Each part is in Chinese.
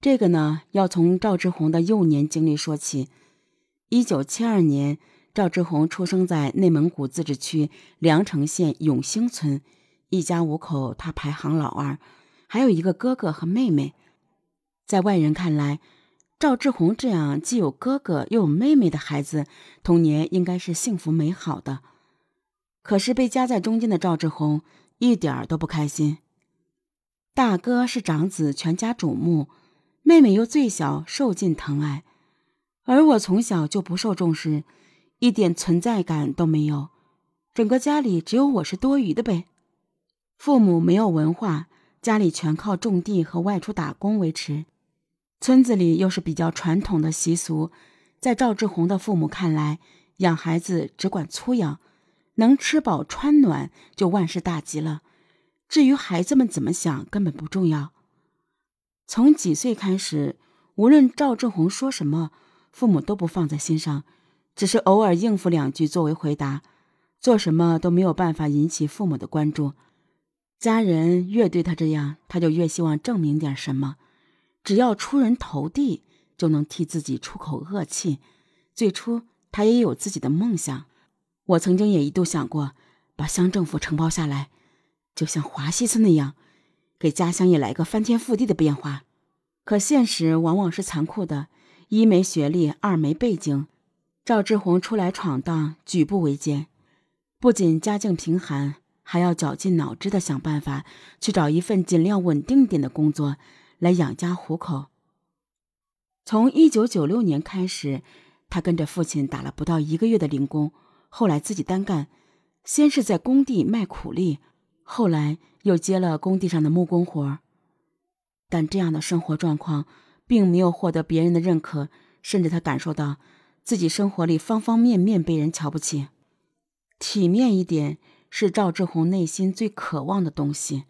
这个呢，要从赵志红的幼年经历说起。1972年，赵志红出生在内蒙古自治区梁城县永兴村，一家五口他排行老二，还有一个哥哥和妹妹。在外人看来，赵志红这样既有哥哥又有妹妹的孩子，童年应该是幸福美好的。可是被夹在中间的赵志红一点都不开心。大哥是长子，全家瞩目，妹妹又最小，受尽疼爱，而我从小就不受重视，一点存在感都没有，整个家里只有我是多余的呗。父母没有文化，家里全靠种地和外出打工维持，村子里又是比较传统的习俗，在赵志红的父母看来，养孩子只管粗养，能吃饱穿暖就万事大吉了，至于孩子们怎么想根本不重要。从几岁开始，无论赵志红说什么，父母都不放在心上，只是偶尔应付两句作为回答，做什么都没有办法引起父母的关注。家人越对他这样，他就越希望证明点什么，只要出人头地就能替自己出口恶气。最初他也有自己的梦想，我曾经也一度想过把乡政府承包下来，就像华西村那样，给家乡也来个翻天覆地的变化。可现实往往是残酷的，一没学历，二没背景，赵志红出来闯荡举步维艰，不仅家境贫寒，还要绞尽脑汁的想办法去找一份尽量稳定点的工作来养家糊口。从1996年开始，他跟着父亲打了不到一个月的零工，后来自己单干，先是在工地卖苦力，后来又接了工地上的木工活。但这样的生活状况并没有获得别人的认可，甚至他感受到自己生活里方方面面被人瞧不起。体面一点是赵志红内心最渴望的东西，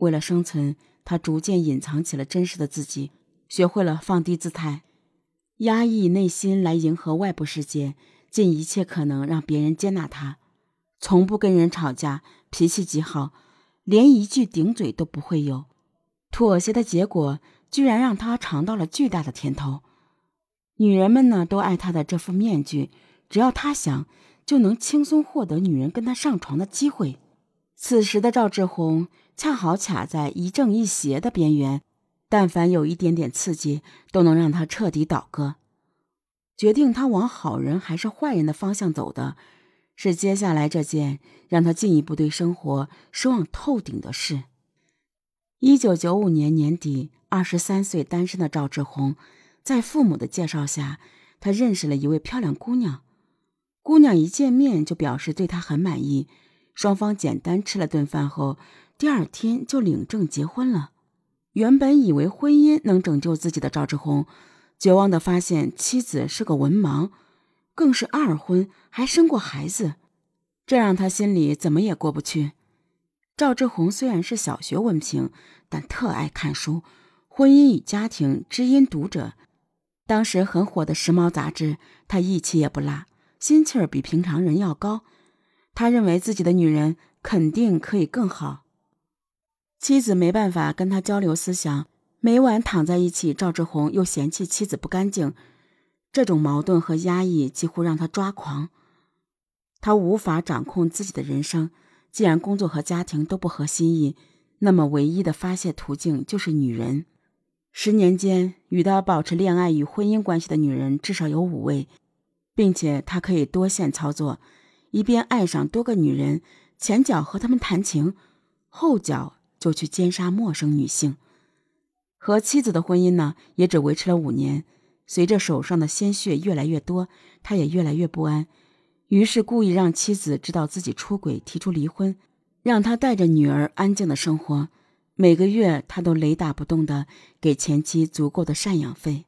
为了生存，他逐渐隐藏起了真实的自己，学会了放低姿态，压抑内心来迎合外部世界，尽一切可能让别人接纳他，从不跟人吵架，脾气极好，连一句顶嘴都不会有。妥协的结果居然让他尝到了巨大的甜头。女人们呢，都爱他的这副面具，只要他想，就能轻松获得女人跟他上床的机会。此时的赵志红恰好卡在一正一邪的边缘，但凡有一点点刺激，都能让他彻底倒戈。决定他往好人还是坏人的方向走的，是接下来这件让他进一步对生活失望透顶的事。1995年年底，23岁单身的赵志红在父母的介绍下，他认识了一位漂亮姑娘。姑娘一见面就表示对他很满意，双方简单吃了顿饭后，第二天就领证结婚了。原本以为婚姻能拯救自己的赵志红，绝望地发现妻子是个文盲，更是二婚，还生过孩子，这让他心里怎么也过不去。赵志红虽然是小学文凭，但特爱看书，婚姻与家庭、知音读者，当时很火的时髦杂志，他一期也不落，心气儿比平常人要高。他认为自己的女人肯定可以更好。妻子没办法跟他交流思想，每晚躺在一起，赵志红又嫌弃妻子不干净，这种矛盾和压抑几乎让他抓狂。他无法掌控自己的人生，既然工作和家庭都不合心意，那么唯一的发泄途径就是女人。10年间，与他保持恋爱与婚姻关系的女人至少有5位，并且他可以多线操作，一边爱上多个女人，前脚和他们谈情，后脚就去奸杀陌生女性。和妻子的婚姻呢，也只维持了5年。随着手上的鲜血越来越多，他也越来越不安，于是故意让妻子知道自己出轨，提出离婚，让他带着女儿安静的生活。每个月他都雷打不动的给前妻足够的赡养费。